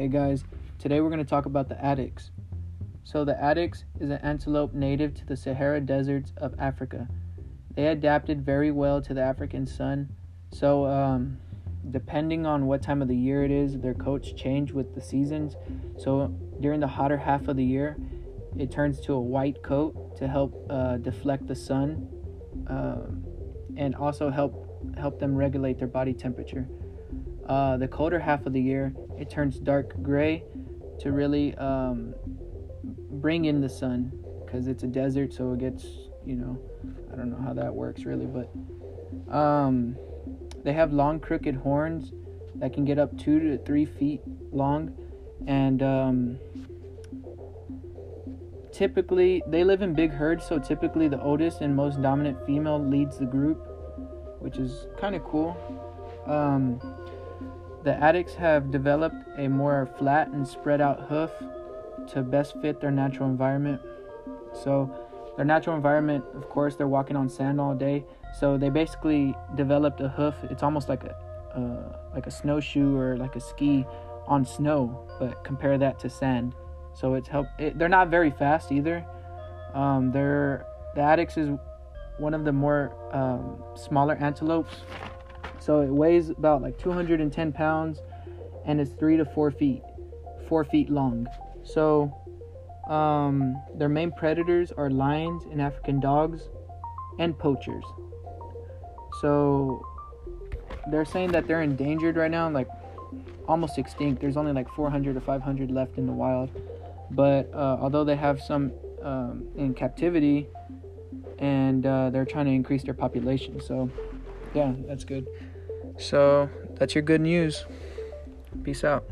Hey guys, today we're going to talk about the addax. So the addax is an antelope native to the Sahara deserts of Africa. They adapted very well to the African sun. So depending on what time of the year it is, their coats change with the seasons. So during the hotter half of the year, it turns to a white coat to help deflect the sun and also help them regulate their body temperature. The colder half of the year, it turns dark gray to really bring in the sun, because it's a desert, so it gets, I don't know how that works really, but they have long crooked horns that can get up 2 to 3 feet long, and typically they live in big herds, so typically the oldest and most dominant female leads the group, which is kind of cool. The addax have developed a more flat and spread out hoof to best fit their natural environment. So their natural environment, of course, they're walking on sand all day. So they basically developed a hoof. It's almost like a snowshoe or like a ski on snow, but compare that to sand. So they're not very fast either. The addax is one of the more smaller antelopes. So it weighs about 210 pounds, and it's 4 feet long. So their main predators are lions and African dogs and poachers. So they're saying that they're endangered right now, almost extinct. There's only 400 or 500 left in the wild. But although they have some in captivity, and they're trying to increase their population. So yeah, that's good. So that's your good news. Peace out.